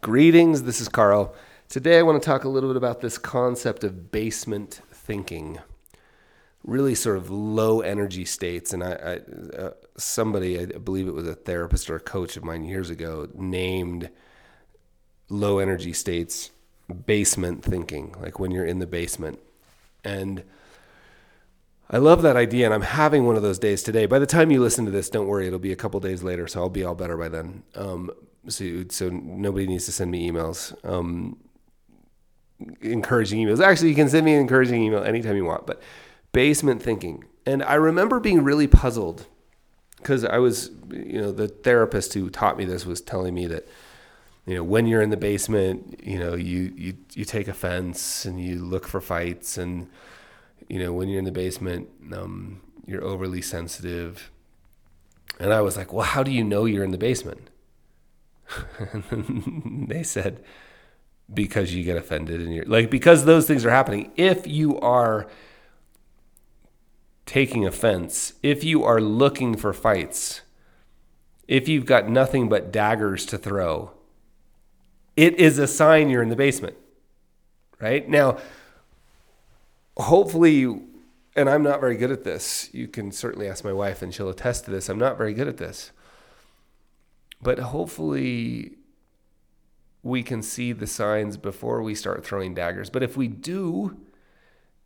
Greetings, this is Carl. Today I want to talk a little bit about this concept of basement thinking. Really sort of low energy states. And somebody, I believe it was a therapist or a coach of mine years ago, named low energy states basement thinking, like when you're in the basement. And I love that idea, and I'm having one of those days today. By the time you listen to this, don't worry, it'll be a couple days later, so I'll be all better by then. So nobody needs to send me emails, encouraging emails. Actually, you can send me an encouraging email anytime you want, but basement thinking. And I remember being really puzzled because I was, the therapist who taught me this was telling me that, when you're in the basement, you take offense and you look for fights, and, when you're in the basement, you're overly sensitive. And I was like, well, how do you know you're in the basement? And they said, because you get offended and you're like, because those things are happening. If you are taking offense, if you are looking for fights, if you've got nothing but daggers to throw, it is a sign you're in the basement, right? Now, hopefully, and I'm not very good at this. You can certainly ask my wife and she'll attest to this. I'm not very good at this. But hopefully we can see the signs before we start throwing daggers. But if we do,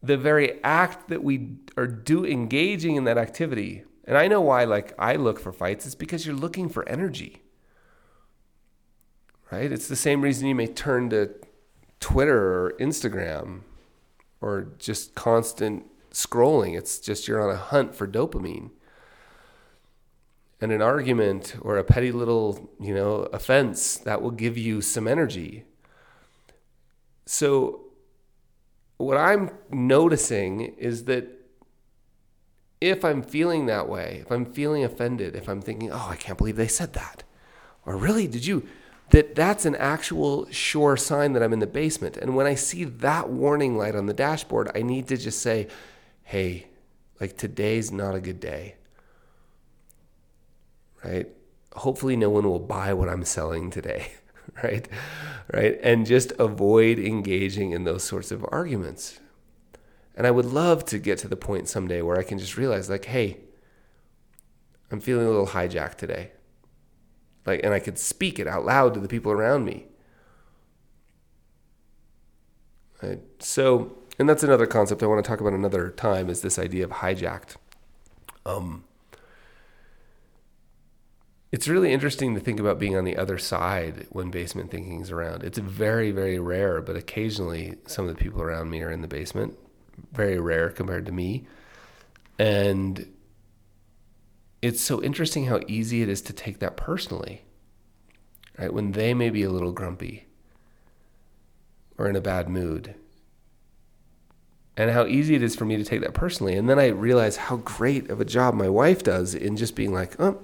the very act that we are engaging in that activity, and I know why, I look for fights, it's because you're looking for energy, right? It's the same reason you may turn to Twitter or Instagram or just constant scrolling. It's just you're on a hunt for dopamine. And an argument or a petty little, offense that will give you some energy. So what I'm noticing is that if I'm feeling that way, if I'm feeling offended, if I'm thinking, oh, I can't believe they said that, or really, that's an actual sure sign that I'm in the basement. And when I see that warning light on the dashboard, I need to just say, hey, today's not a good day. Right? Hopefully no one will buy what I'm selling today, right? Right? And just avoid engaging in those sorts of arguments. And I would love to get to the point someday where I can just realize hey, I'm feeling a little hijacked today. And I could speak it out loud to the people around me. Right? So, and that's another concept I want to talk about another time, is this idea of hijacked. It's really interesting to think about being on the other side when basement thinking is around. It's very, very rare, but occasionally some of the people around me are in the basement. Very rare compared to me. And it's so interesting how easy it is to take that personally, right? When they may be a little grumpy or in a bad mood. And how easy it is for me to take that personally. And then I realize how great of a job my wife does in just being oh,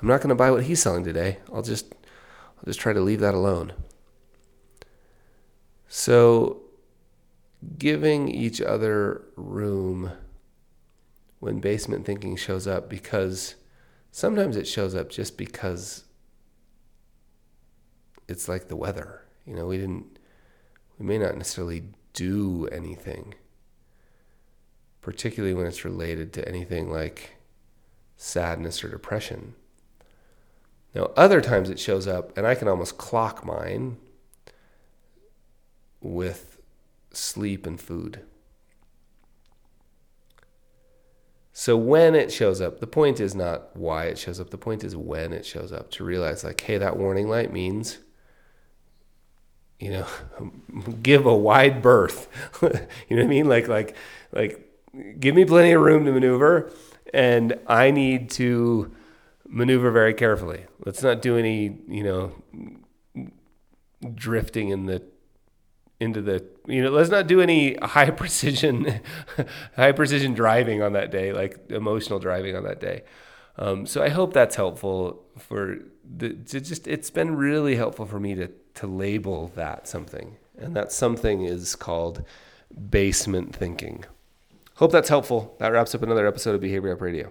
I'm not going to buy what he's selling today. I'll just try to leave that alone. So giving each other room when basement thinking shows up, because sometimes it shows up just because it's like the weather. We may not necessarily do anything, particularly when it's related to anything like sadness or depression. Now, other times it shows up, and I can almost clock mine with sleep and food. So when it shows up, the point is not why it shows up. The point is when it shows up, to realize hey, that warning light means, give a wide berth. You know what I mean? Give me plenty of room to maneuver, and I need to maneuver very carefully. Let's not do any, drifting let's not do any high precision driving on that day, emotional driving on that day. So I hope that's helpful it's been really helpful for me to label that something. And that something is called basement thinking. Hope that's helpful. That wraps up another episode of Behavior Up Radio.